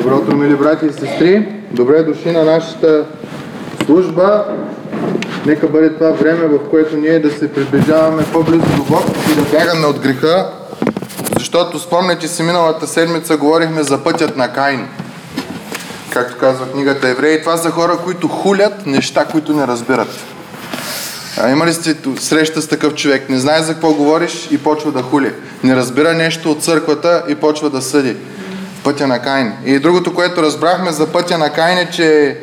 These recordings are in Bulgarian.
Добро утро, мили брати и сестри! Добре дошли на нашата служба. Нека бъде това време, в което ние да се приближаваме по-близо до Бог и да бягаме от греха, защото спомняте си, миналата седмица говорихме за пътят на Каин. Както казва книгата Евреи, това са хора, които хулят неща, които не разбират. Има ли сте среща с такъв човек? Не знае за какво говориш и почва да хули. Не разбира нещо от църквата и почва да съди. Пътя на Каин. И другото, което разбрахме за пътя на Каин, е, че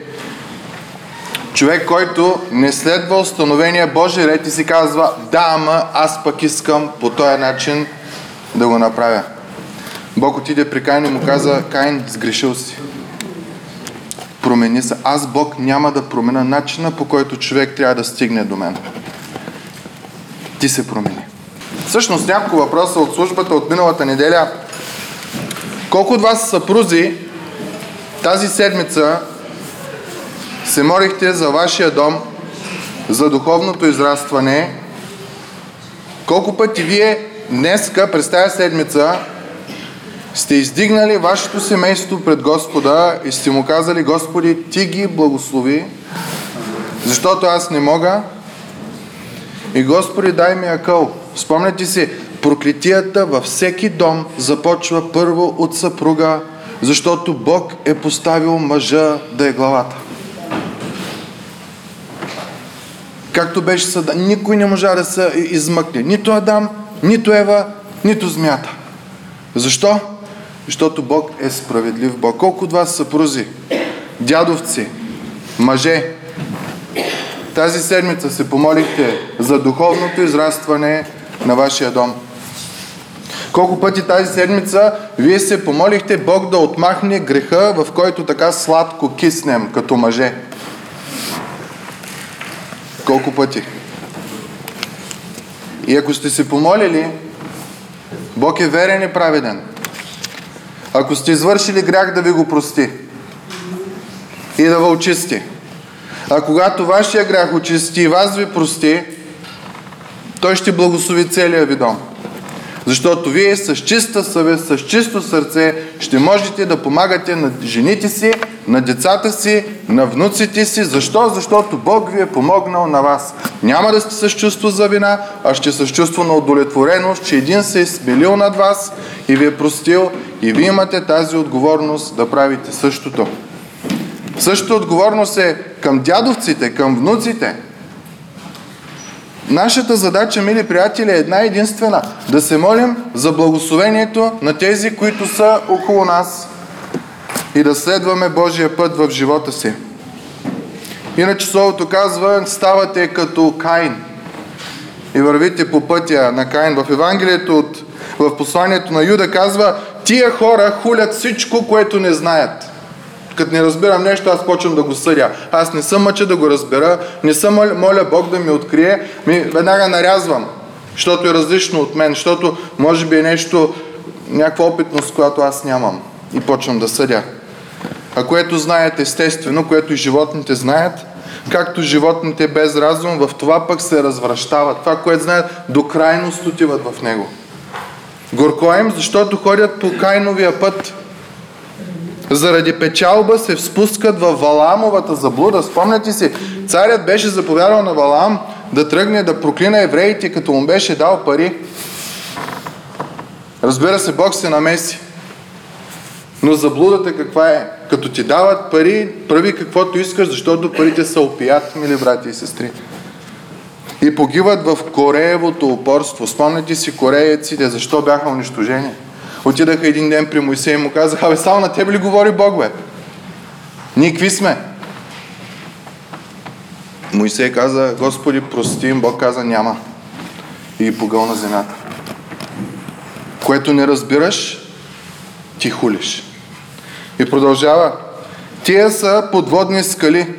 човек, който не следва установения Божи ред и си казва: да, ама аз пък искам по този начин да го направя. Бог отиде при Каин и му каза: Каин, сгрешил си. Промени се. Аз, Бог, няма да променя начина, по който човек трябва да стигне до мен. Ти се промени. Всъщност няколко въпроса от службата от миналата неделя. Колко от вас съпрузи тази седмица се молихте за вашия дом, за духовното израстване? Колко пъти вие днеска, през тази седмица, сте издигнали вашето семейство пред Господа и сте му казали: Господи, ти ги благослови, защото аз не мога, и Господи, дай ми акъл. Спомняте си, проклетията във всеки дом започва първо от съпруга, защото Бог е поставил мъжа да е главата. Както беше съда, никой не можа да се измъкне. Нито Адам, нито Ева, нито змията. Защо? Защото Бог е справедлив Бог. Колко от вас съпрузи, дядовци, мъже, тази седмица се помолихте за духовното израстване на вашия дом? Колко пъти тази седмица вие се помолихте Бог да отмахне греха, в който така сладко киснем като мъже? Колко пъти? И ако сте се помолили, Бог е верен и праведен. Ако сте извършили грях, да ви го прости и да ви очисти. А когато вашия грях очисти и вас ви прости, Той ще благослови целия ви дом. Защото вие с чиста съвест, с чисто сърце ще можете да помагате на жените си, на децата си, на внуците си. Защо? Защото Бог ви е помогнал на вас. Няма да сте с чувство за вина, а ще с чувство на удовлетвореност, че един се е смилил над вас и ви е простил, и вие имате тази отговорност да правите същото. Същата отговорност е към дядовците, към внуците. Нашата задача, мили приятели, е една единствена. Да се молим за благословението на тези, които са около нас, и да следваме Божия път в живота си. Иначе Словото казва: ставате като Каин и вървите по пътя на Каин. В Евангелието, в посланието на Юда казва: тия хора хулят всичко, което не знаят. Като не разбирам нещо, аз почвам да го съдя. Аз не съм мъча да го разбера, не съм моля Бог да ми открие, веднага нарязвам, защото е различно от мен, защото може би е нещо, някаква опитност, която аз нямам, и почвам да съдя. А което знаят естествено, което и животните знаят, както животните без разум, в това пък се развращават. Това, което знаят, до крайност отиват в него. Горко им, защото ходят по Кайновия път. Заради печалба се спускат във Валаамовата заблуда. Спомняте си, царят беше заповядал на Валаам да тръгне да проклина евреите, като му беше дал пари. Разбира се, Бог се намеси. Но заблудата каква е? Като ти дават пари, прави каквото искаш, защото парите са опият, мили брати и сестри. И погиват в кореевото упорство. Спомняте си корееците, защо бяха унищожени? Отидаха един ден при Моисей и му казаха: бе, само на тебе ли говори Бог, бе? Ние какви сме? Моисей каза: Господи, прости им. Бог каза: няма. И ги погълна земята. Което не разбираш, ти хулиш. И продължава: тия са подводни скали.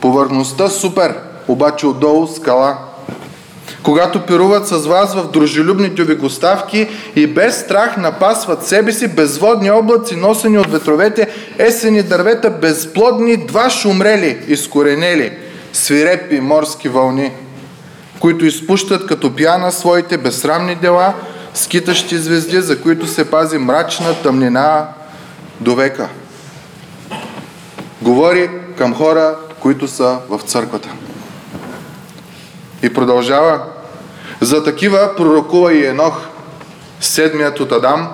Повърхността супер, обаче отдолу скала. Когато пируват с вас в дружелюбните ви доставки и без страх напасват себе си, безводни облаци, носени от ветровете, есени дървета, безплодни, два шумрели, изкоренели, свирепи морски вълни, които изпущат като пяна своите безсрамни дела, скитащи звезди, за които се пази мрачна тъмнина до века. Говори към хора, които са в църквата. И продължава. За такива пророкува и Енох, седмият от Адам,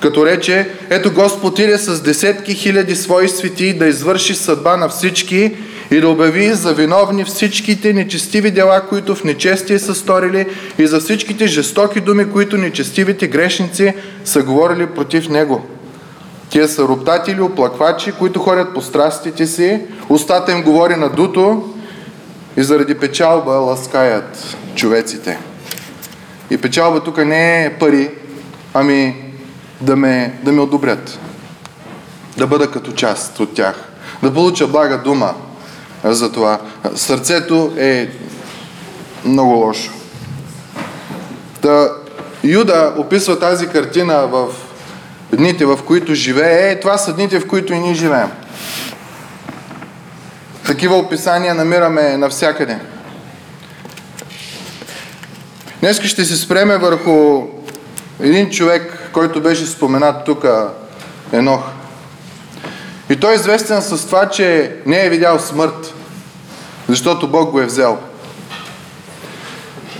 като рече: ето Господ иде с десетки хиляди свои светии да извърши съдба на всички и да обяви за виновни всичките нечестиви дела, които в нечестие са сторили, и за всичките жестоки думи, които нечестивите грешници са говорили против него. Те са роптатели, оплаквачи, които ходят по страстите си, устата им говори надуто и заради печалба ласкаят човеците. И печалба тук не е пари, ами да ме одобрят, да бъда като част от тях, да получа блага дума за това. Сърцето е много лошо. Та Юда описва тази картина в дните, в които живее. Това са дните, в които и ние живеем. Такива описания намираме навсякъде. Днес ще се спреме върху един човек, който беше споменат тук, Енох. И той е известен с това, че не е видял смърт, защото Бог го е взел.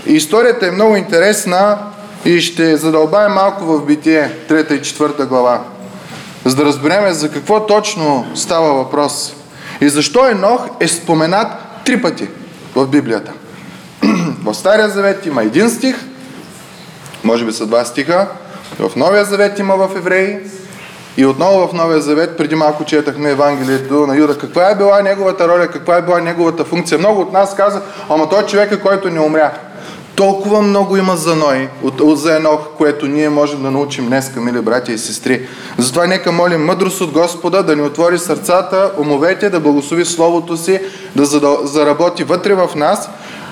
И историята е много интересна и ще задълбаем малко в Битие, 3 и 4 глава, за да разбереме за какво точно става въпрос. И защо Енох е споменат 3 пъти в Библията. В Стария Завет има един стих, може би са 2 стиха, в Новия Завет има в Евреи, и отново в Новия Завет. Преди малко четахме Евангелието на Юда. Каква е била неговата роля, каква е била неговата функция? Много от нас казват: ама той е човека, който не умря. Толкова много има за Енох, което ние можем да научим днеска, мили братя и сестри. Затова нека молим мъдрост от Господа да ни отвори сърцата, умовете, да благослови Словото си, да заработи вътре в нас,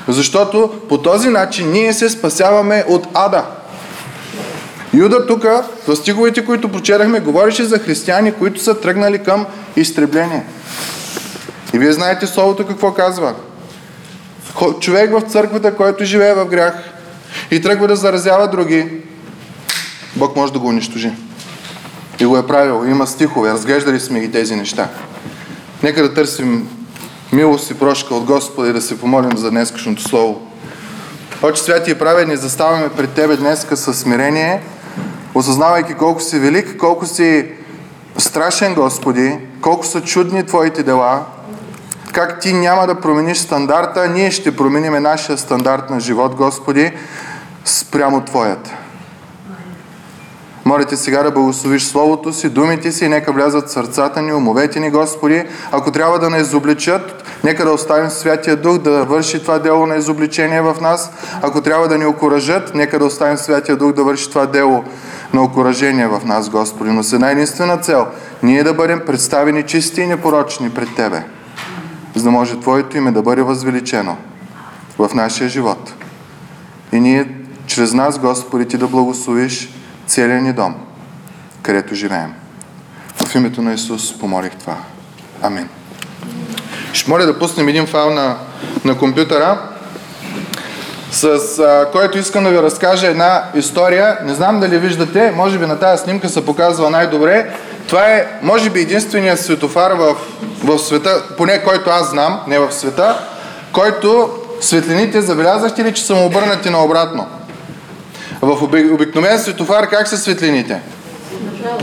защото по този начин ние се спасяваме от ада. Юда тук, в стиховете, които прочетахме, говореше за християни, които са тръгнали към изтребление. И вие знаете Словото какво казва. Човек в църквата, който живее в грях и тръгва да заразява други, Бог може да го унищожи. И го е правил. Има стихове. Разглеждали сме ги тези неща. Нека да търсим милост и прошка от Господа и да се помолим за днескашното Слово. Отче святи и праведни, заставаме пред Тебе днеска със смирение, осъзнавайки колко си велик, колко си страшен, Господи, колко са чудни Твоите дела, как Ти няма да промениш стандарта, ние ще промениме нашия стандарт на живот, Господи, спрямо Твоят. Моля Те сега да благословиш Словото си, думите си, нека влязат сърцата ни, умовете ни, Господи. Ако трябва да не изобличат, нека да оставим Святия Дух да върши това дело на изобличение в нас. Ако трябва да ни окуражат, нека да оставим Святия Дух да върши това дело на окуражение в нас, Господи. Но с една единствена цел – ние да бъдем представени чисти и непорочни пред Тебе, за да може Твоето име да бъде възвеличено в нашия живот. И ние, чрез нас, Господи, Ти да благословиш целия ни дом, където живеем. В името на Исус помолих това. Амин. Ще моля да пуснем един файл на компютъра, с който искам да ви разкажа една история. Не знам дали виждате, може би на тази снимка се показва най-добре. Това е, може би, единственият светофар в света, поне който аз знам, не в света, който светлините, забелязахте ли, че са му обърнати наобратно? В обикновен светофар как са светлините?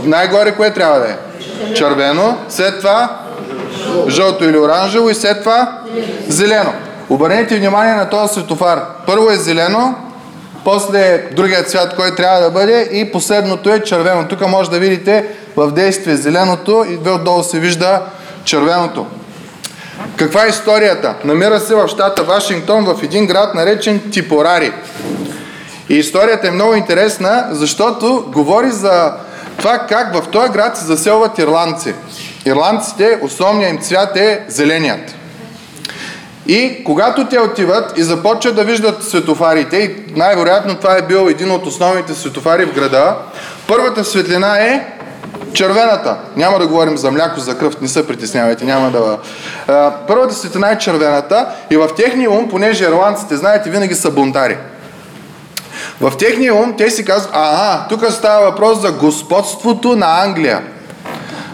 Най-горе кое трябва да е? Червено, след това жълто или оранжево и след това зелено. Обърнете внимание на този светофар. Първо е зелено, после другият цвят, който трябва да бъде, и последното е червено. Тук може да видите в действие зеленото и две отдолу се вижда червеното. Каква е историята? Намира се в щата Вашингтон, в един град, наречен Типорари. И историята е много интересна, защото говори за това как в този град се заселват ирландци. Ирландците, основният им цвят е зеленият. И когато те отиват и започват да виждат светофарите, и най-вероятно това е бил един от основните светофари в града, първата светлина е червената. Няма да говорим за мляко, за кръв, не се притеснявайте, няма да... Първата светлина е червената и в техния ум, понеже ирландците, знаете, винаги са бунтари. В техния ум те си казват: тук става въпрос за господството на Англия.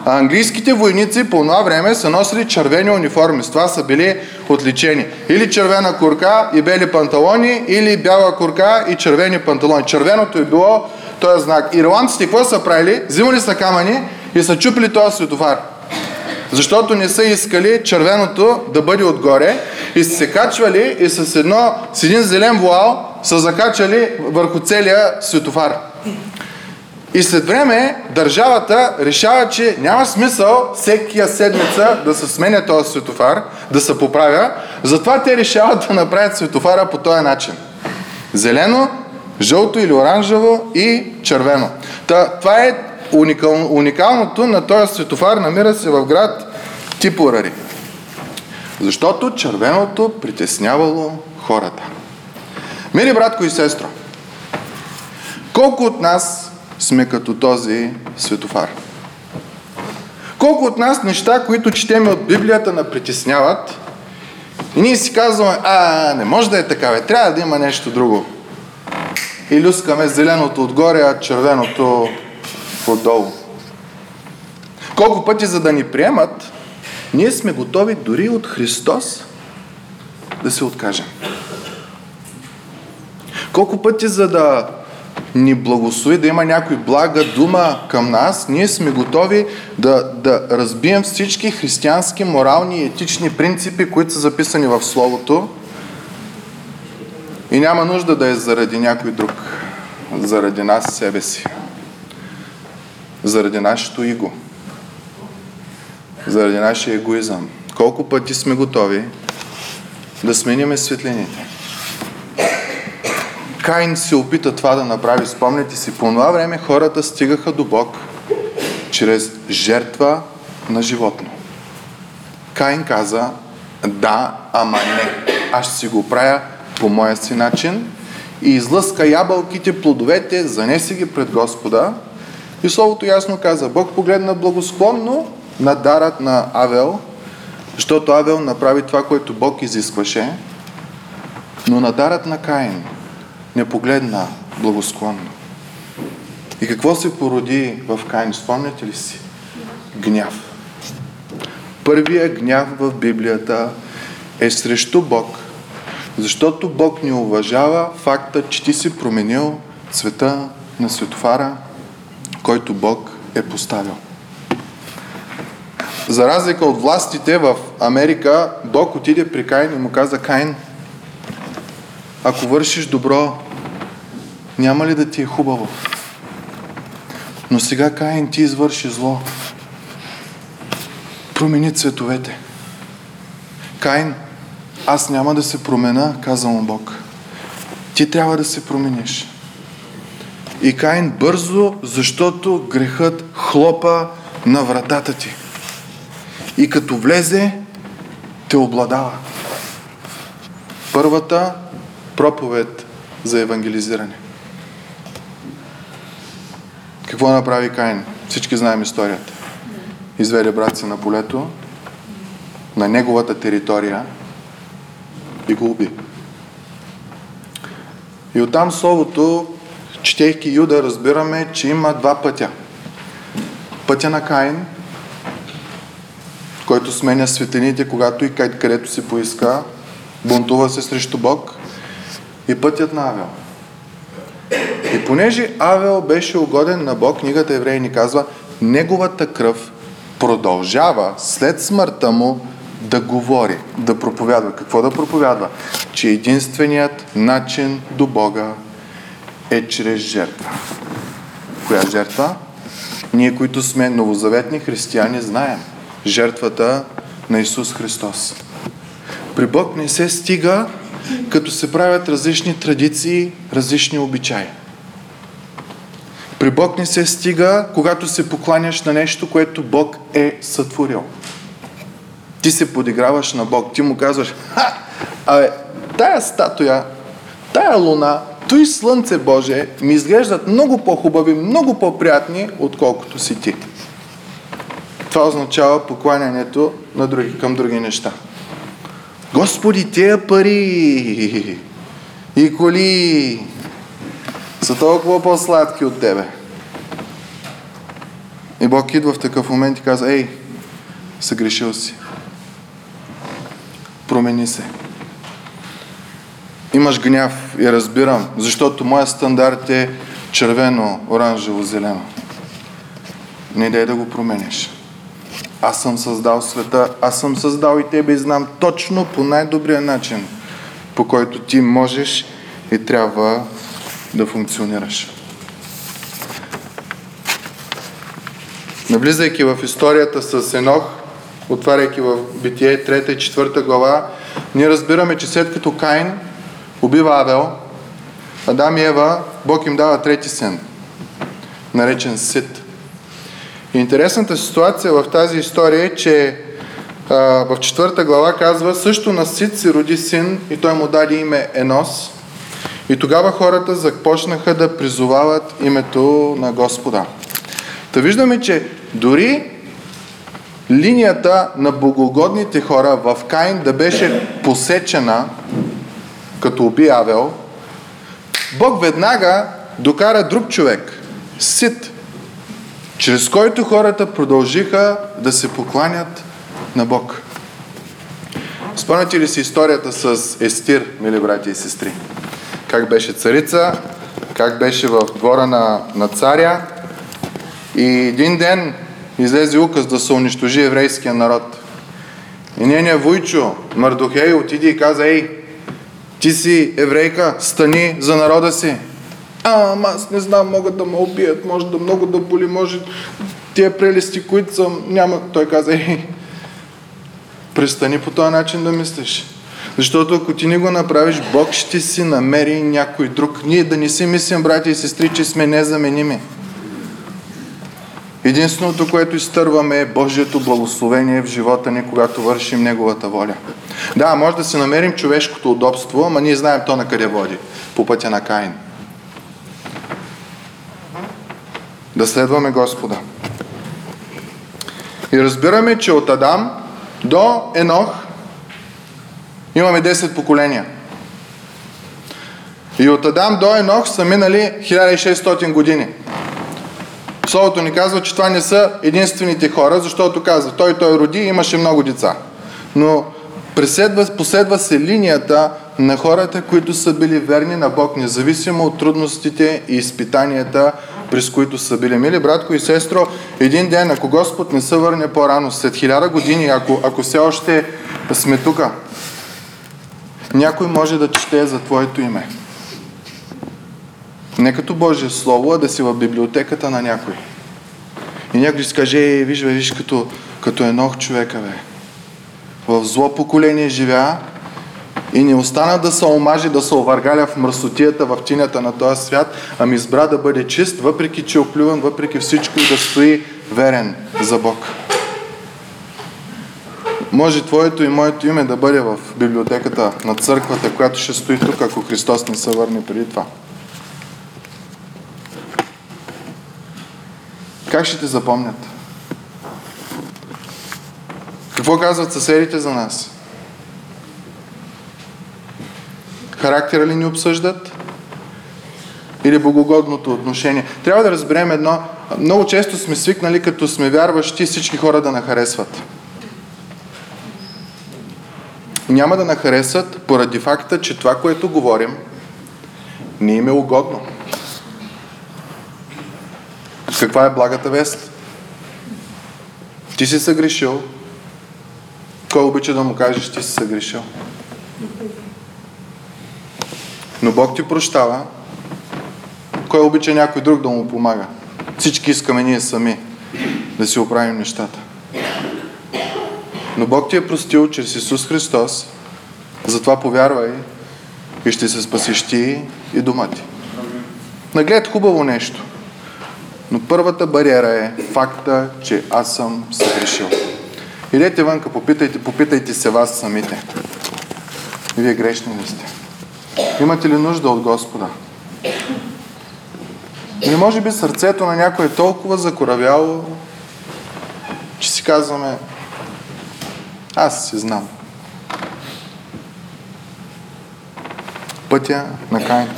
А английските войници по това време са носили червени униформи, с това са били отличени. Или червена курка и бели панталони, или бяла курка и червени панталони. Червеното е било този знак. Ирландците какво са правили? Взимали са камъни и са чупили този светофар. Защото не са искали червеното да бъде отгоре и са се качвали и с един зелен воал са закачали върху целия светофар. И след време държавата решава, че няма смисъл всеки седмица да се сменя този светофар, да се поправя. Затова те решават да направят светофара по този начин. Зелено, жълто или оранжево и червено. Това е уникалното на този светофар, намира се в град Типурари. Защото червеното притеснявало хората. Мили братко и сестро, колко от нас сме като този светофар? Колко от нас неща, които четем от Библията, на притесняват и ние си казваме, не може да е така, трябва да има нещо друго. И люскаме зеленото отгоре, а червеното отдолу. Колко пъти, за да ни приемат, ние сме готови дори от Христос да се откажем. Колко пъти, за да ни благослови, да има някой блага дума към нас, ние сме готови да разбием всички християнски, морални и етични принципи, които са записани в Словото, и няма нужда да е заради някой друг, заради нас, себе си, заради нашето иго, заради нашия егоизъм. Колко пъти сме готови да смениме светлините. Каин се опита това да направи. Спомняте си, по това време хората стигаха до Бог чрез жертва на животно. Каин каза, да, ама не. Аз ще си го правя по моя си начин. И излъска ябълките, плодовете, занеси ги пред Господа. И Словото ясно каза, Бог погледна благосклонно на дарът на Авел, защото Авел направи това, което Бог изискваше, но на дарът на Каин не погледна благосклонно. И какво се породи в Каин? Спомняте ли си? Гняв. Първият гняв в Библията е срещу Бог, защото Бог не уважава факта, че ти си променил цвета на светофара, който Бог е поставил. За разлика от властите в Америка, Бог отиде при Каин и му каза, Каин, ако вършиш добро, няма ли да ти е хубаво? Но сега, Каин, ти извърши зло. Промени цветовете. Каин, аз няма да се променя, каза му Бог. Ти трябва да се промениш. И Каин бързо, защото грехът хлопа на вратата ти. И като влезе, те обладава. Първата проповед за евангелизиране. Какво направи Каин? Всички знаем историята. Изведе брат си на полето, на неговата територия, и го уби. И оттам Словото, четейки Юда, разбираме, че има два пътя. Пътя на Каин, който сменя светлините, когато и където си поиска, бунтува се срещу Бог, и пътят на Авел. И понеже Авел беше угоден на Бог, книгата Евреи ни казва, неговата кръв продължава след смъртта му да говори, да проповядва. Какво да проповядва? Че единственият начин до Бога е чрез жертва. Коя жертва? Ние, които сме новозаветни християни, знаем жертвата на Исус Христос. При Бог не се стига, като се правят различни традиции, различни обичаи. При Бог не се стига, когато се покланяш на нещо, което Бог е сътворил. Ти се подиграваш на Бог, ти му казваш, тая статуя, тая луна, той слънце Боже ми изглеждат много по-хубави, много по-приятни, отколкото си ти. Това означава покланянето на други, към други неща. Господи, тия пари и коли са толкова по-сладки от Тебе. И Бог идва в такъв момент и казва: ей, съгрешил си. Промени се. Имаш гняв и разбирам, защото моят стандарт е червено, оранжево, зелено. Не дай да го промениш. Аз съм създал света, аз съм създал и тебе и знам точно по най-добрия начин, по който ти можеш и трябва да функционираш. Навлизайки в историята с Енох, отваряйки в Битие 3 и 4 глава, ние разбираме, че след като Каин убива Авел, Адам и Ева, Бог им дава трети син, наречен Сит. Интересната ситуация в тази история е, че в 4 глава казва: също на Сит си роди син и той му даде име Енос. И тогава хората започнаха да призовават името на Господа. Та виждаме, че дори линията на богогодните хора в Каин да беше посечена, като уби Авел, Бог веднага докара друг човек, Сит, чрез който хората продължиха да се покланят на Бог. Спомняте ли си историята с Естир, мили братя и сестри? Как беше царица, как беше в двора на царя, и един ден излезе указ да се унищожи еврейския народ. И нейният вуйчо Мардохей отиди и каза: ей, ти си еврейка, стани за народа си. Аз не знам, могат да ме убият, може да много да боли, може тия прелести, които съм, няма. Той каза: ей, престани по този начин да мислиш. Защото ако ти не го направиш, Бог ще си намери някой друг. Ние да не си мислим, братя и сестри, че сме незаменими. Единственото, което изтърваме, е Божието благословение в живота ни, когато вършим Неговата воля. Да, може да си намерим човешкото удобство, ама ние знаем то на къде води. По пътя на Каин. Да следваме Господа. И разбираме, че от Адам до Енох имаме 10 поколения. И от Адам до Енох са минали 1600 години. Словото ни казва, че това не са единствените хора, защото казва: той роди и имаше много деца. Но последва се линията на хората, които са били верни на Бог, независимо от трудностите и изпитанията, през които са били. Мили братко и сестро, един ден, ако Господ не се върне по-рано, след 1000 години, ако все още сме тука, някой може да чете за твоето име. Не като Божие Слово, а да си в библиотеката на някой. И някой ще каже: ей, виж като Енох човека, бе. В зло поколение живя и не остана да се омаже, да се овъргаля в мръсотията, в тинята на този свят, ами избра да бъде чист, въпреки че е оплюван, въпреки всичко, и да стои верен за Бог. Може твоето и моето име да бъде в библиотеката на църквата, която ще стои тук, ако Христос не се върне преди това. Как ще те запомнят? Какво казват съседите за нас? Характера ли ни обсъждат? Или богогодното отношение? Трябва да разберем едно. Много често сме свикнали, като сме вярващи, всички хора да нахаресват. Няма да нахаресват поради факта, че това, което говорим, не им е угодно. Каква е благата вест? Ти си съгрешил. Кой обича да му кажеш: ти си съгрешил? Но Бог ти прощава. Кой обича някой друг да му помага? Всички искаме ние сами да си оправим нещата. Но Бог ти е простил чрез Исус Христос, затова повярвай и ще се спасиш ти и дома ти. Наглед хубаво нещо. Но първата бариера е факта, че аз съм съгрешил. Идете вънка, попитайте се вас самите. И вие грешни ли сте? Имате ли нужда от Господа? Или може би сърцето на някой е толкова закоравяло, че си казваме: аз си знам. Пътя на Каин.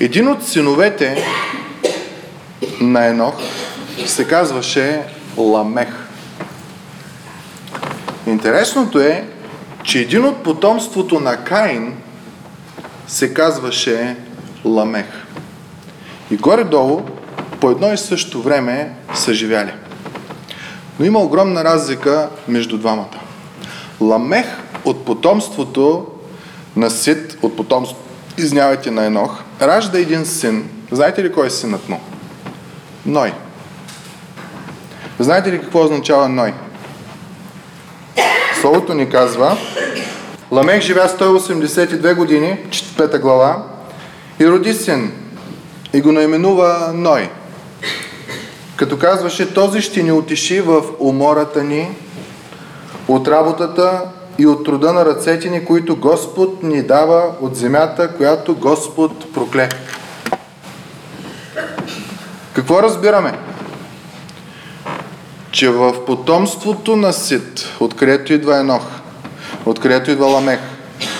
Един от синовете на Енох се казваше Ламех. Интересното е, че един от потомството на Каин се казваше Ламех. И горе-долу по едно и също време са живяли. Но има огромна разлика между двамата. Ламех от потомството на Сит, от потомството, извинявайте, на Енох, ражда един син. Знаете ли кой е синът му? Ной. Знаете ли какво означава Ной? Словото ни казва: Ламех живя 182 години, 4 глава, и роди син, и го наименува Ной. Като казваше: този ще ни утеши в умората ни, от работата и от труда на ръцете ни, които Господ ни дава от земята, която Господ прокле. Какво разбираме? Че в потомството на Сит, откъдето идва Енох, откъдето идва Ламех,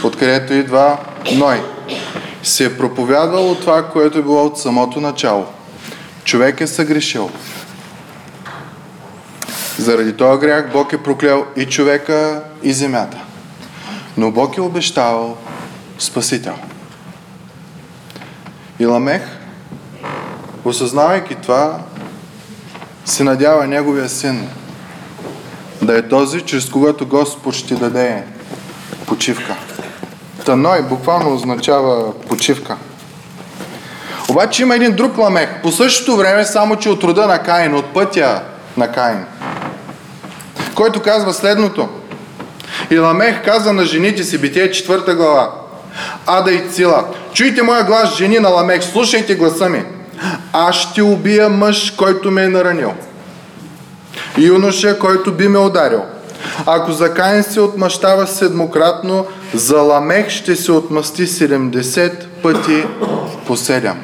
откъдето идва Ной, се е проповядвало това, което е било от самото начало. Човек е съгрешил. Заради този грях Бог е проклел и човека, и земята. Но Бог е обещал Спасител. И Ламех, осъзнавайки това, се надява неговия син да е този, чрез когото Господ ще даде почивка. Та Ной буквално означава почивка. Обаче има един друг Ламех, по същото време, само че от рода на Каин, от пътя на Каин, който казва следното. И Ламех каза на жените си, Битие 4 глава, Ада и Цила: чуйте моя глас, жени на Ламех, слушайте гласа ми. Аз ще убия мъж, който ме е наранил, и юноша, който би ме ударил. Ако за Каин се отмъщава 7-кратно, за Ламех ще се отмъсти 70 пъти по 7.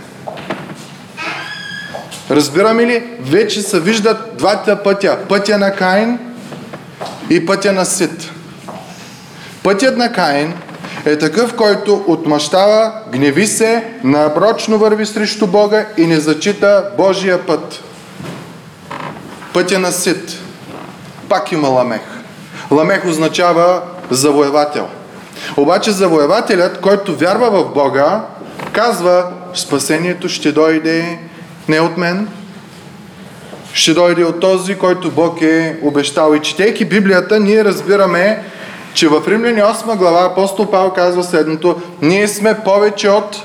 Разбираме ли? Вече се виждат двата пътя. Пътя на Каин и пътя на Сит. Пътят на Каин е такъв, който отмъщава, гневи се, наоброчно върви срещу Бога и не зачита Божия път. Пътя на Сит. Пак има Ламех. Ламех означава завоевател. Обаче завоевателят, който вярва в Бога, казва: спасението ще дойде не от мен, ще дойде от този, който Бог е обещал. И четейки Библията, ние разбираме, че в Римляни 8 глава апостол Павел казва следното: ние сме повече от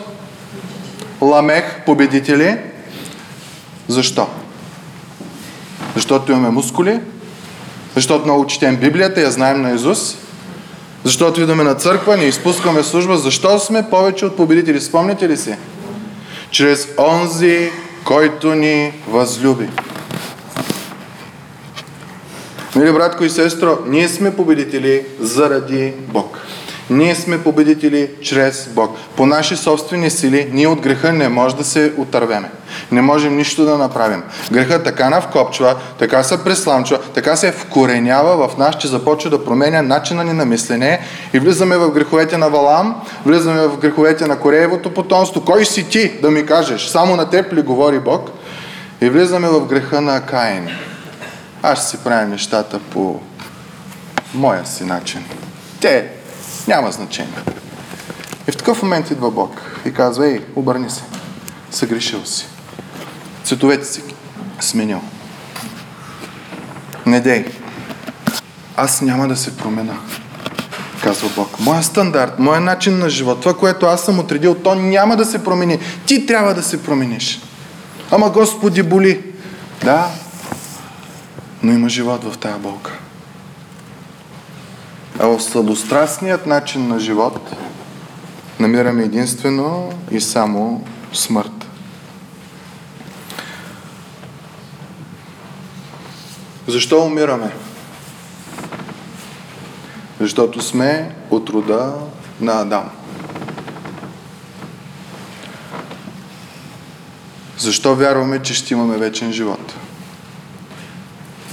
Ламех победители. Защо? Защото имаме мускули, защото много четем Библията, я знаем на Исус, защото идваме на църква, не изпускаме служба. Защо сме повече от победители? Спомняте ли си? Чрез онзи, който ни възлюби. Мили братко и сестро, ние сме победители заради Бог. Ние сме победители чрез Бог. По наши собствени сили ние от греха не може да се отървеме. Не можем нищо да направим. Грехът така навкопчва, така се пресламчва, така се вкоренява в нас, че започва да променя начина ни на мислене и влизаме в греховете на Валам, влизаме в греховете на Кореевото потомство. Кой си ти да ми кажеш? Само на теб ли говори Бог? И влизаме в греха на Каин. Аз ще си правя нещата по моя си начин. Те няма значение. И в такъв момент идва Бог и казва: ей, обърни се. Съгрешил си. Цветовете си сменил. Не дей. Аз няма да се променя, казва Бог. Моя стандарт, моя начин на живот, това, което аз съм отредил, то няма да се промени. Ти трябва да се промениш. Ама Господи, боли. Да, но има живот в тая болка. А в сладострастният начин на живот намираме единствено и само смърт. Защо умираме? Защото сме от рода на Адам. Защо вярваме, че ще имаме вечен живот?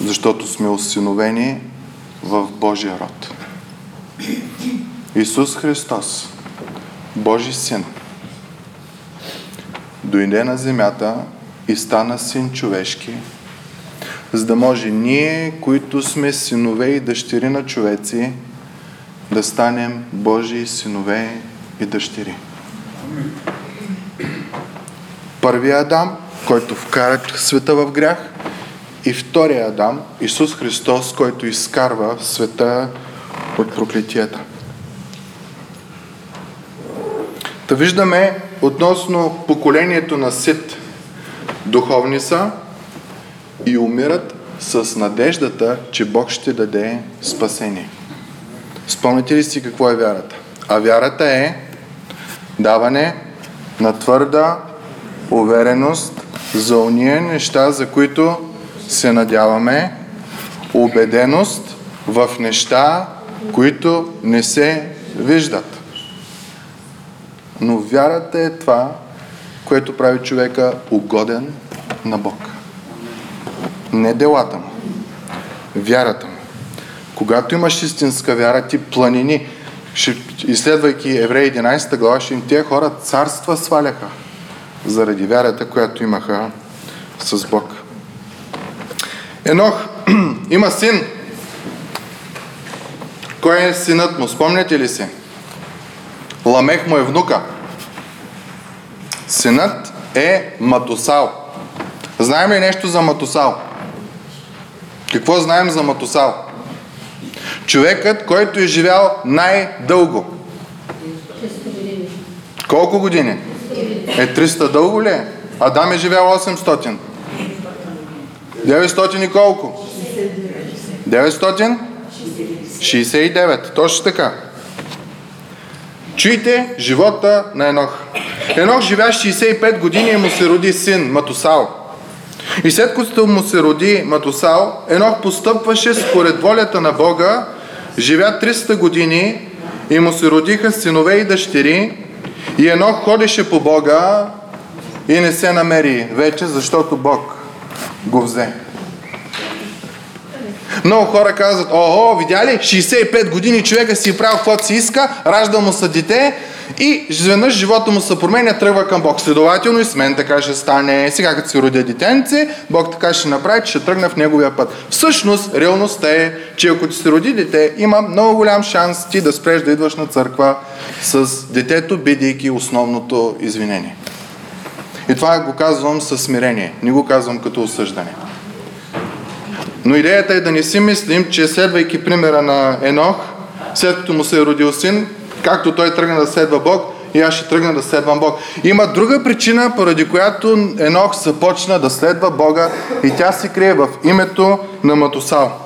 Защото сме осиновени в Божия род. Исус Христос, Божи син, дойде на земята и стана син човешки, за да може ние, които сме синове и дъщери на човеци, да станем Божии синове и дъщери. Първия Адам, който вкара света в грях, и втория Адам, Исус Христос, който изкарва света от проклетията. Та виждаме относно поколението на Сит. Духовни са и умират с надеждата, че Бог ще даде спасение. Спомните ли си какво е вярата? А вярата е даване на твърда увереност за ония неща, за които се надяваме, убеденост в неща, които не се виждат. Но вярата е това, което прави човека угоден на Бог. Не делата му. Вярата му. Когато имаш истинска вяра, ти планини. Изследвайки Евреи 11 глава, ще им тия хора царства сваляха заради вярата, която имаха с Бог. Енох има син. Кой е синът му? Спомняте ли си? Ламех му е внука. Синът е Матусал. Знаем ли нещо за Матусал? Какво знаем за Матусал? Човекът, който е живял най-дълго. Колко години? 300 дълго ли е? Адам е живял 800. 900 и колко? 900? 69. Точно така. Чуйте живота на Енох. Енох живя 65 години и му се роди син Матусал. И след като му се роди Матусал, Енох постъпваше според волята на Бога, живя 300 години и му се родиха синове и дъщери, и Енох ходеше по Бога и не се намери вече, защото Бог го взе. Много хора казват: ого, видя ли, 65 години човека си правил каквото си иска, ражда му са дете и изведнъж живота му се променя, тръгва към Бог. Следователно и с мен така ще стане. Сега като си родя детенце, Бог така ще направи, че ще тръгна в неговия път. Всъщност, реалността е, че ако ти се роди дете, има много голям шанс ти да спреш да идваш на църква с детето, бидейки основното извинение. И това го казвам със смирение, не го казвам като осъждане. Но идеята е да не си мислим, че следвайки примера на Енох, след като му се е родил син, както той тръгна да следва Бог, и аз ще тръгна да следвам Бог. Има друга причина, поради която Енох започна да следва Бога, и тя се крие в името на Матусал.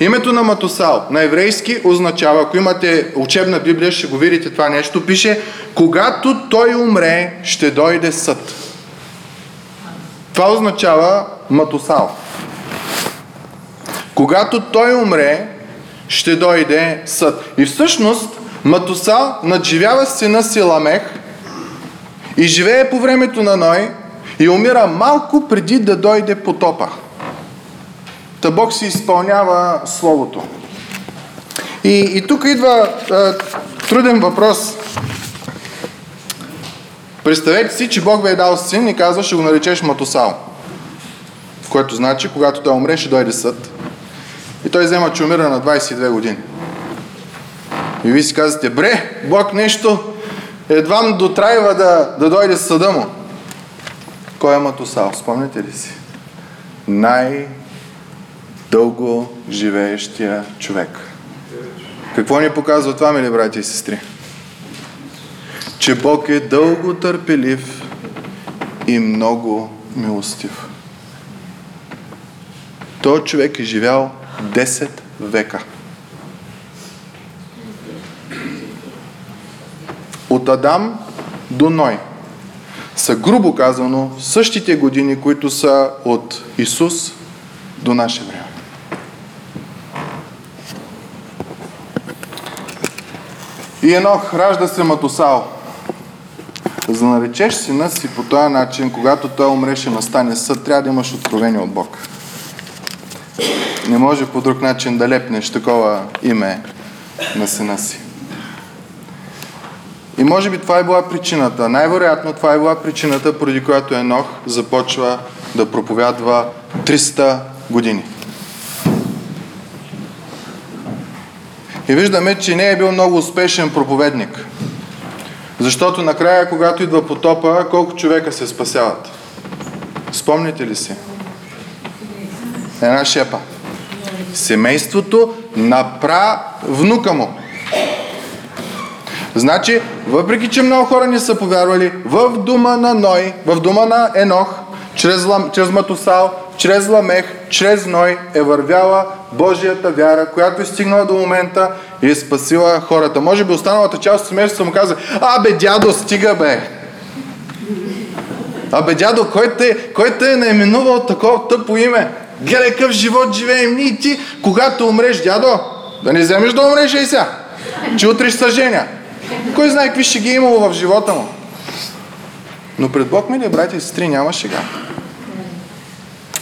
Името на Матусал на еврейски означава, ако имате учебна Библия, ще го видите това нещо, пише: когато той умре, ще дойде съд. Това означава Матусал. Когато той умре, ще дойде съд. И всъщност Матусал надживява сина си Ламех и живее по времето на Ной и умира малко преди да дойде потопа. Та Бог си изпълнява Словото. И тук идва труден въпрос. Представете си, че Бог ви е дал син и казва: ще го наречеш Матусал. Което значи, когато той умре, ще дойде съд. И той взема, че умира на 22 години. И вие си казвате: бре, Бог нещо едвам дотрайва да дойде съда му. Кой е Матусал? Спомняте ли си? Най-дълго живеещия човек. Какво ни показва това, мили братя и сестри? Че Бог е дълго търпелив и много милостив. Той човек е живял 10 века. От Адам до Ной са, грубо казано, същите години, които са от Исус до наше време. И Енох ражда се Матусал. За да наречеш сина си по този начин, когато той умреше, настане съд, трябва да имаш откровение от Бог. Не може по друг начин да лепнеш такова име на сина си. И може би това е била причината. Най-вероятно това е била причината, поради която Енох започва да проповядва 300 години. И виждаме, че не е бил много успешен проповедник. Защото накрая, когато идва потопа, колко човека се спасяват? Спомните ли си? Една шепа. Семейството напра внука му. Значи, въпреки че много хора не са повярвали, в дома на Ной, в дома на Енох, чрез Матусал, чрез Ламех, чрез Ной е вървяла Божията вяра, която е стигнала до момента и е спасила хората. Може би останалата част от семейството му каза: "Абе, дядо, стига бе! Абе, дядо, кой те е наименувал такова тъпо име? Гледай какъв живот живеем ние и ти, когато умреш, дядо, да не вземеш да умреш и сега, че утре ще се женя." Кой знае какви ще ги е имало в живота му? Но пред Бог, мили братя и сестри, няма шега.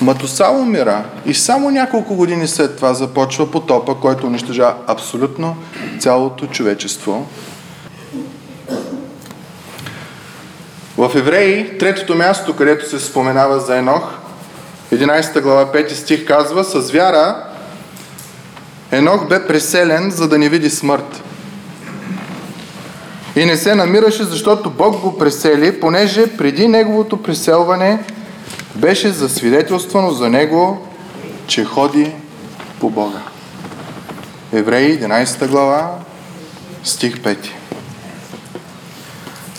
Матусал умира и само няколко години след това започва потопа, който унищожава абсолютно цялото човечество. В Евреи, 3-то място, където се споменава за Енох, 11 глава, 5 стих казва: "С вяра Енох бе преселен, за да не види смърт. И не се намираше, защото Бог го пресели, понеже преди неговото преселване беше засвидетелствано за него, че ходи по Бога." Евреи, 11 глава, стих 5.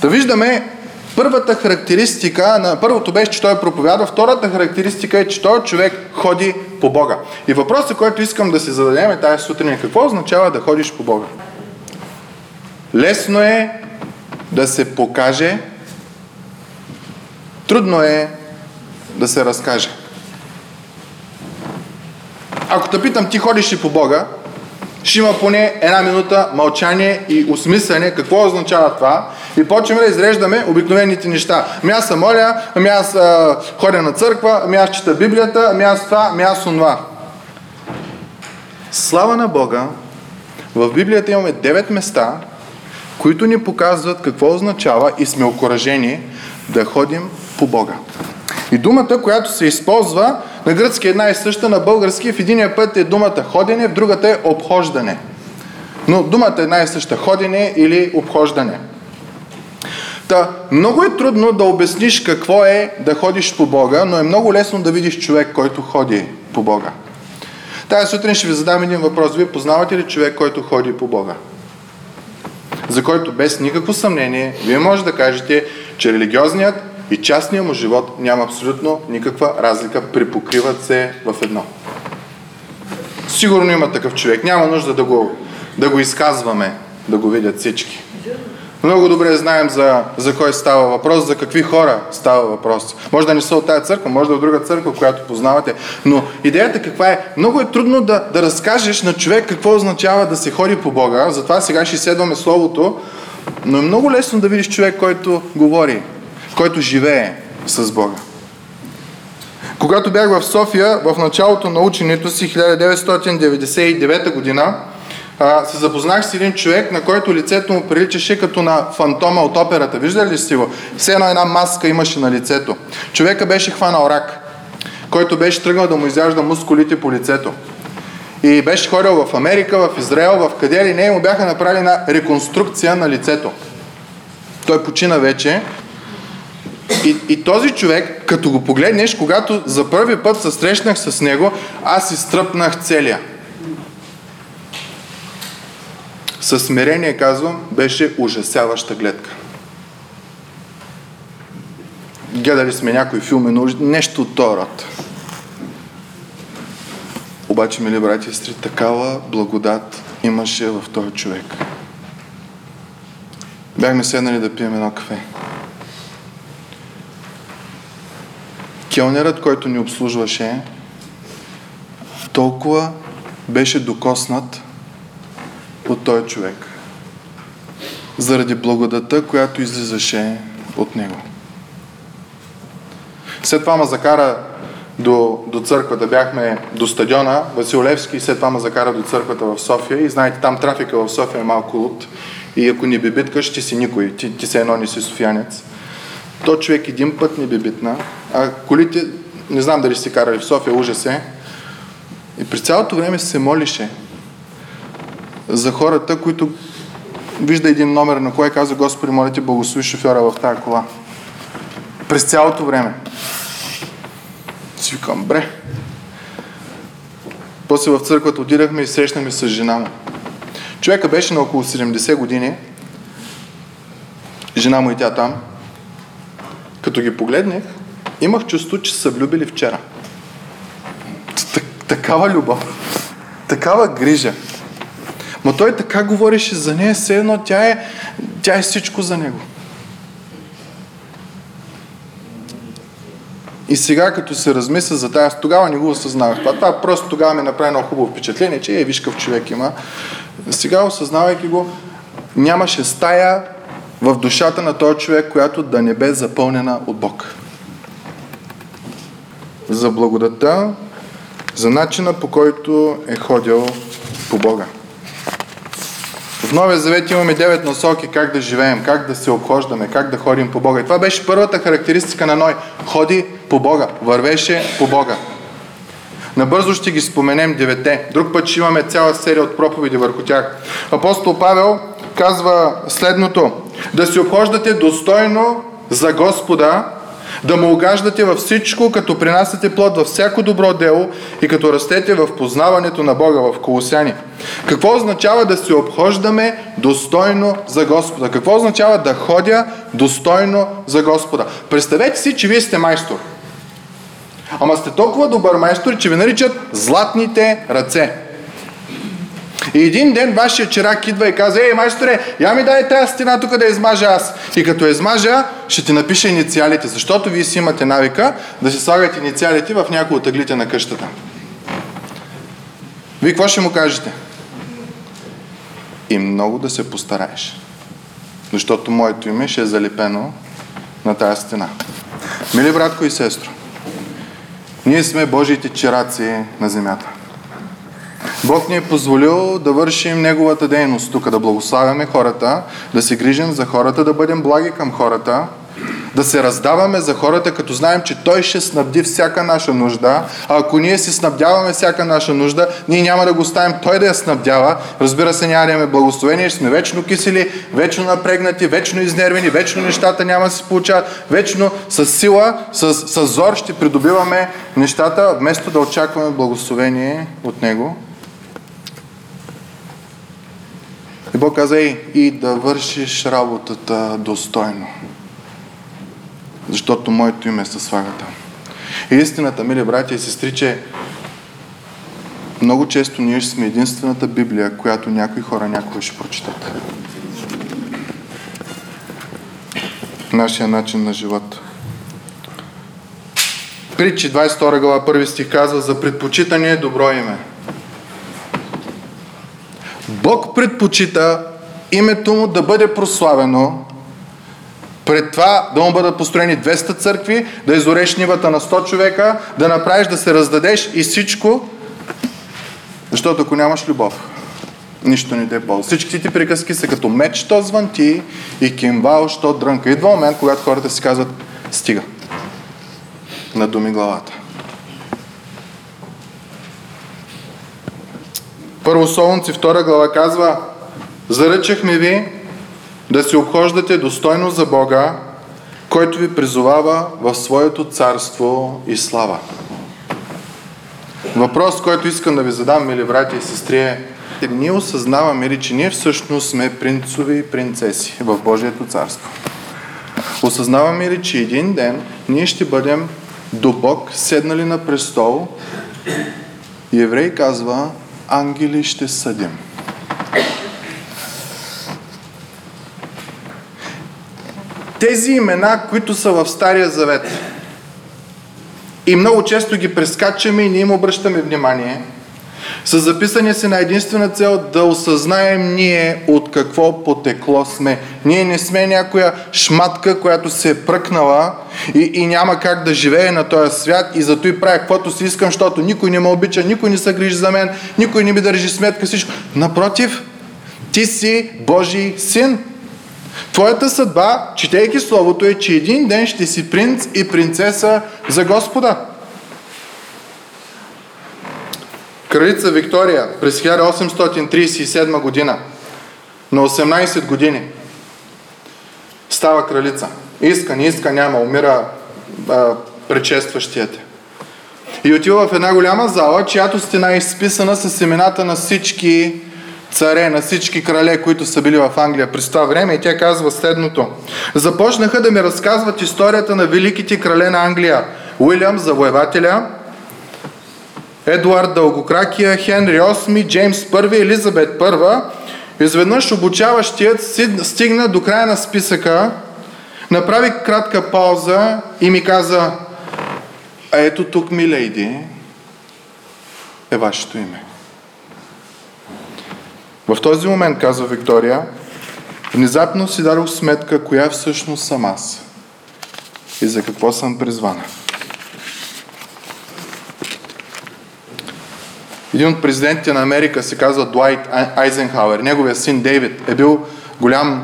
Да виждаме, първата характеристика на първото беше, че той проповядва, втората характеристика е, че той човек ходи по Бога. И въпросът, който искам да си зададем е тази сутрин, е: какво означава да ходиш по Бога? Лесно е да се покаже, трудно е да се разкаже. Ако те питам, ти ходиш ли по Бога, ще има поне една минута мълчание и осмислене какво означава това, и почваме да изреждаме обикновените неща. Ами аз се моля, ами аз ходя на църква, ами аз чета Библията, ами аз това, ами аз онова. Слава на Бога, в Библията имаме 9 места, които ни показват какво означава и сме окуражени да ходим по Бога. И думата, която се използва на гръцки, една и съща, на български в единия път е думата ходене, в другата е обхождане. Но думата една и съща, ходене или обхождане. Та, много е трудно да обясниш какво е да ходиш по Бога, но е много лесно да видиш човек, който ходи по Бога. Тая сутрин ще ви задам един въпрос. Вие познавате ли човек, който ходи по Бога? За който без никакво съмнение вие може да кажете, че религиозният и частният му живот няма абсолютно никаква разлика, припокриват се в едно. Сигурно има такъв човек, няма нужда да го изказваме, да го видят всички. Много добре знаем за кой става въпрос, за какви хора става въпрос. Може да не са от тая църква, може да от друга църква, която познавате. Но идеята каква е? Много е трудно да разкажеш на човек какво означава да се ходи по Бога. Затова сега ще изследваме Словото. Но е много лесно да видиш човек, който говори, който живее с Бога. Когато бях в София, в началото на ученето си, 1999 година, се запознах с един човек, на който лицето му приличаше като на фантома от операта. Виждали ли си го? Все едно една маска имаше на лицето. Човека беше хванал рак, който беше тръгнал да му изяжда мускулите по лицето. И беше ходил в Америка, в Израел, в къде ли не, и му бяха направили една реконструкция на лицето. Той почина вече. И този човек, като го погледнеш, когато за първи път се срещнах с него, аз изтръпнах целия. Със смирение казвам, беше ужасяваща гледка. Гледали сме някои филми, нещо от този род. Обаче, мили братя и сестри, такава благодат имаше в този човек. Бяхме седнали да пием едно кафе. Келнерът, който ни обслужваше, толкова беше докоснат от този човек, заради благодата, която излизаше от него. След това ме закара до църквата, бяхме до стадиона Васил Левски, след това ме закара до църквата в София и знаете, там трафика в София е малко луд. И ако не бибитка, ще си никой. Ти се едно не си софиянец. То човек един път не бибитна. А колите, не знам дали си карали в София, ужас е. И през цялото време се молише за хората, които вижда един номер на кой казва: Господи, моля ти, благослови шофьора в тази кола. През цялото време. Си викам, бре. После в църквата отидахме и срещнахме с жена му. Човека беше на около 70 години. Жена му и тя там. Като ги погледнах, имах чувство, че са влюбили вчера. Такава любов. Такава грижа. Но той така говореше за нея, все едно тя е всичко за него. И сега, като се размисля за тази, тогава не го осъзнавах. Това просто тогава ми направи много хубаво впечатление, че виж какъв човек има. Сега, осъзнавайки го, нямаше стая в душата на този човек, която да не бе запълнена от Бог. За благодата, за начина, по който е ходил по Бога. В Новия Завет имаме 9 насоки как да живеем, как да се обхождаме, как да ходим по Бога. И това беше първата характеристика на Ной. Ходи по Бога, вървеше по Бога. Набързо ще ги споменем 9-те. Друг път ще имаме цяла серия от проповеди върху тях. Апостол Павел казва следното: да се обхождате достойно за Господа, да му угаждате във всичко, като принасяте плод във всяко добро дело и като растете в познаването на Бога, в Колосяни. Какво означава да се обхождаме достойно за Господа? Какво означава да ходя достойно за Господа? Представете си, че вие сте майстор. Ама сте толкова добър майстор, че ви наричат златните ръце. И един ден вашия чирак идва и казва: ей, майсторе, я ми дай тази стена тук да измажа аз. И като измажа, ще ти напиша инициалите, защото вие си имате навика да си слагате инициалите в някои от ъглите на къщата. Вие какво ще му кажете? И много да се постараеш. Защото моето име ще е залепено на тази стена. Мили братко и сестро, ние сме Божиите чираци на земята. Бог ни е позволил да вършим Неговата дейност тук, да благославяме хората, да се грижим за хората, да бъдем благи към хората, да се раздаваме за хората, като знаем, че Той ще снабди всяка наша нужда, а ако ние си снабдяваме всяка наша нужда, ние няма да го оставим Той да я снабдява. Разбира се, няма да имаме благословение, ще сме вечно кисели, вечно напрегнати, вечно изнервени, вечно нещата няма да се получават, вечно с сила, с зор ще придобиваме нещата, вместо да очакваме благословение от Него. И Бог каза: и да вършиш работата достойно, защото моето име се слага там. И истината, мили братя и сестри, че много често ние ще сме единствената Библия, която някои хора някога ще прочитат. Нашия начин на живот. Притчи 22 глава 1 стих казва: за предпочитане добро име. Бог предпочита името му да бъде прославено, пред това да му бъдат построени 200 църкви, да изореш нивата на 100 човека, да направиш, да се раздадеш и всичко, защото ако нямаш любов, нищо не те ползва. Всички ти приказки са като меч, що звънти и кимвал, що дрънка. Идва момент, когато хората си казват: стига, надуми главата. Първо Солунци, 2 глава казва: заръчахме ви да се обхождате достойно за Бога, който ви призовава в своето царство и слава. Въпрос, който искам да ви задам, мили братя и сестри, е: ние осъзнаваме ли, че ние всъщност сме принцови и принцеси в Божието царство? Осъзнаваме ли, че един ден ние ще бъдем до Бог, седнали на престол, и Еврей казва: ангели ще съдим. Тези имена, които са в Стария Завет, и много често ги прескачаме и не им обръщаме внимание, са записани си на единствена цел да осъзнаем ние от какво потекло сме. Ние не сме някоя шматка, която се е пръкнала и няма как да живее на този свят, и зато и правя каквото си искам, защото никой не ме обича, никой не се грижи за мен, никой не ми държи сметка, всичко. Напротив, Ти си Божий син. Твоята съдба, четейки Словото, е, че един ден ще си принц и принцеса за Господа. Кралица Виктория през 1837 година на 18 години става кралица. Иска, не иска, няма, умира предшестващията. И отива в една голяма зала, чиято стена е изписана с имената на всички царе, на всички крале, които са били в Англия през това време, и тя казва следното. Започнаха да ми разказват историята на великите крале на Англия. Уилям Завоевателя, Едуард Дългокракия, Хенри VIII, Джеймс I, Елизабет I. Изведнъж обучаващият стигна до края на списъка, направи кратка пауза и ми каза: а ето тук, милейди, е вашето име. В този момент, казва Виктория, внезапно си дадох сметка коя всъщност съм аз и за какво съм призвана. Един от президентите на Америка се казва Дуайт Айзенхауер. Неговия син Дейвид е бил голям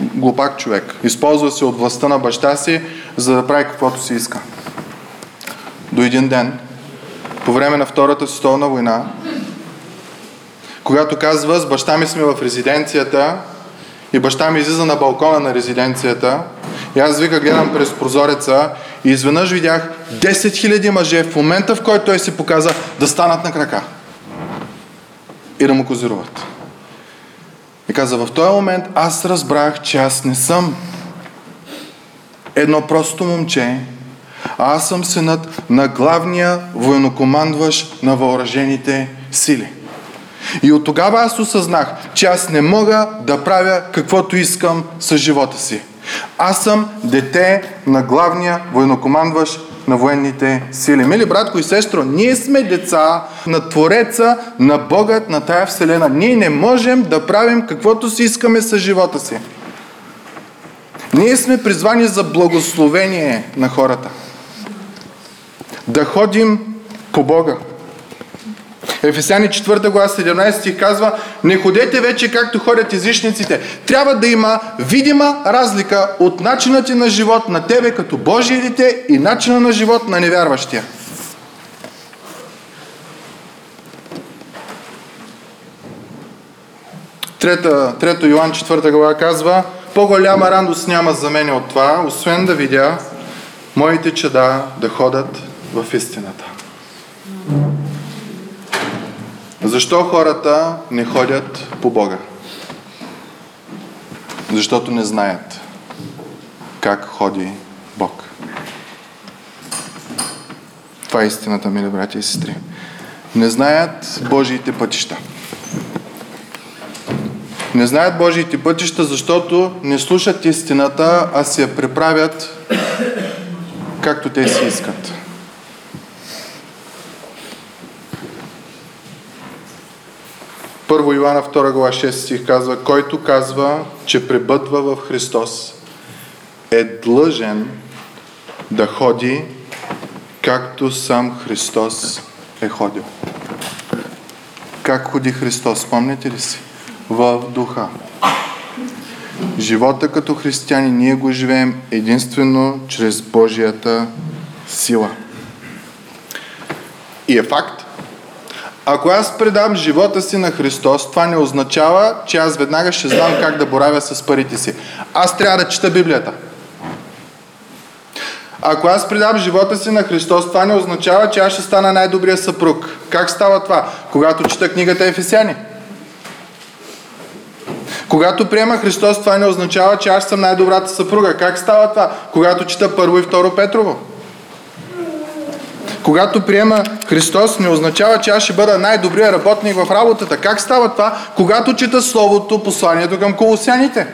глупак човек. Използва се от властта на баща си, за да прави каквото си иска. До един ден, по време на Втората световна война, когато казва: с баща ми сме в резиденцията, и баща ми излиза на балкона на резиденцията, и аз вика гледам през прозореца и изведнъж видях 10 000 мъже в момента, в който той си показа, да станат на крака и да му козируват. И каза: в този момент аз разбрах, че аз не съм едно просто момче, а аз съм синът на главния военнокомандващ на въоръжените сили. И от тогава аз осъзнах, че аз не мога да правя каквото искам с живота си. Аз съм дете на главния военнокомандващ на военните сили. Мили братко и сестро, ние сме деца на Твореца, на Бога, на тая вселена. Ние не можем да правим каквото си искаме с живота си. Ние сме призвани за благословение на хората. Да ходим по Бога. Ефесяни 4 глава 17 казва: не ходете вече както ходят езичниците. Трябва да има видима разлика от начина ти на живот на тебе като Божие дете и начина на живот на невярващия. Трето Йоан 4 глава казва: по-голяма радост няма за мен от това, освен да видя моите чада да ходят в истината. Защо хората не ходят по Бога? Защото не знаят как ходи Бог. Това е истината, мили братя и сестри. Не знаят Божиите пътища. Не знаят Божиите пътища, защото не слушат истината, а си я преправят както те си искат. Първо Йоанна 2 глава 6 стих казва: който казва, че пребъдва в Христос, е длъжен да ходи както сам Христос е ходил. Как ходи Христос, спомняте ли си? В духа. Живота като християни ние го живеем единствено чрез Божията сила. И е факт. Ако аз предам живота си на Христос, това не означава, че аз веднага ще знам как да боравя с парите си. Аз трябва да чета Библията. Ако аз предам живота си на Христос, това не означава, че аз ще стана най-добрия съпруг. Как става това? Когато чета книгата Ефесяни. Когато приема Христос, това не означава, че аз съм най-добрата съпруга. Как става това? Когато чета Първо и Второ Петрово. Когато приема Христос, не означава, че аз ще бъда най-добрият работник в работата. Как става това? Когато чета Словото, посланието към колосяните.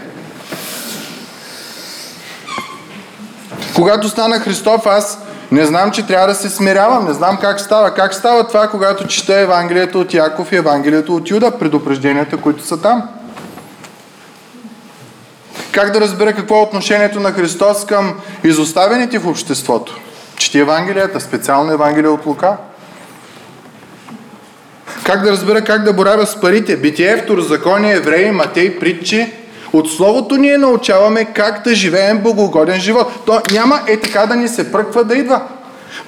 Когато стана Христов, аз не знам, че трябва да се смирявам. Не знам как става. Как става това, когато чета Евангелието от Яков и Евангелието от Юда, предупрежденията, които са там? Как да разбера какво е отношението на Христос към изоставените в обществото? Чети Евангелията, специално Евангелие от Лука. Как да разбера как да боравя с парите? Битие, Второзаконие, Евреи, Матей, Притчи. От Словото ние научаваме как да живеем богоугоден живот. То няма е така да ни се пръква да идва.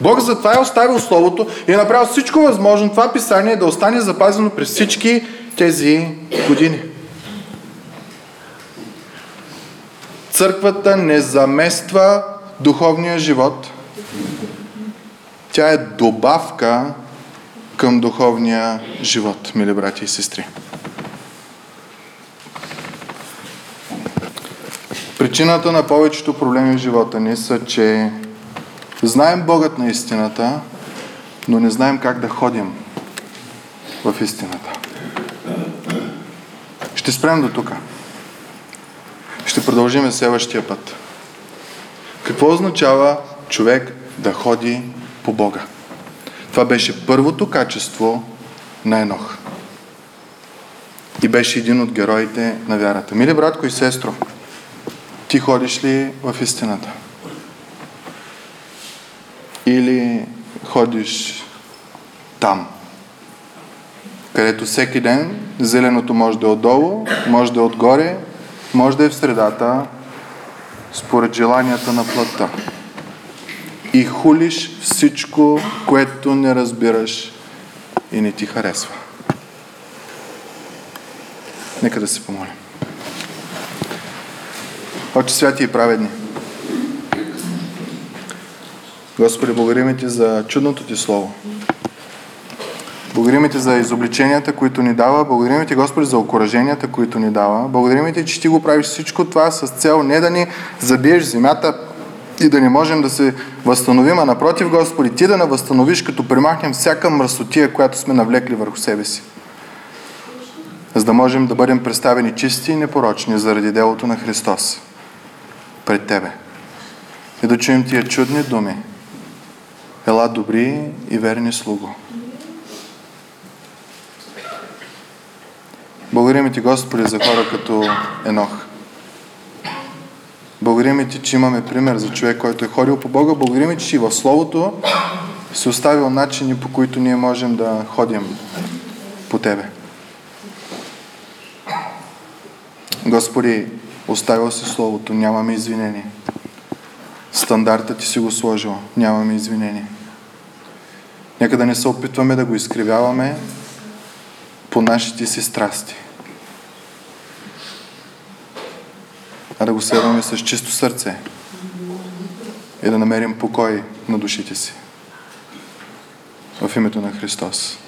Бог затова е оставил Словото и е направил всичко възможно това писание да остане запазено през всички тези години. Църквата не замества духовния живот. Тя е добавка към духовния живот, мили брати и сестри. Причината на повечето проблеми в живота ни са, че знаем Богът на истината, но не знаем как да ходим в истината. Ще спрем до тук. Ще продължим следващия път. Какво означава човек да ходи по Бога? Това беше първото качество на Енох. И беше един от героите на вярата. Мили братко и сестро, ти ходиш ли в истината? Или ходиш там, където всеки ден зеленото може да е отдолу, може да е отгоре, може да е в средата, според желанията на плътта. И хулиш всичко, което не разбираш и не ти харесва. Нека да се помолим. Отче святи и праведни, Господи, благодарим Ти за чудното Ти Слово. Благодарим Ти за изобличенията, които ни дава. Благодарим Ти, Господи, за окураженията, които ни дава. Благодарим Ти, че Ти го правиш всичко това с цел не да ни забиеш земята и да не можем да се възстановим, а напротив, Господи, Ти да не възстановиш, като примахнем всяка мръсотия, която сме навлекли върху себе си. За да можем да бъдем представени чисти и непорочни заради делото на Христос пред Тебе. И да чуем Тия чудни думи. Ела, добри и верни слуго. Благодарим Ти, Господи, за хора като Енох. Благодарим Ти, че имаме пример за човек, който е ходил по Бога. Благодарим Ти, че и в Словото си оставил начини, по които ние можем да ходим по Тебе. Господи, оставил си Словото, нямаме извинение. Стандартът Ти си го сложил, нямаме извинение. Нека да не се опитваме да го изкривяваме по нашите си страсти, а да го следваме с чисто сърце и да намерим покой на душите си. В името на Христос.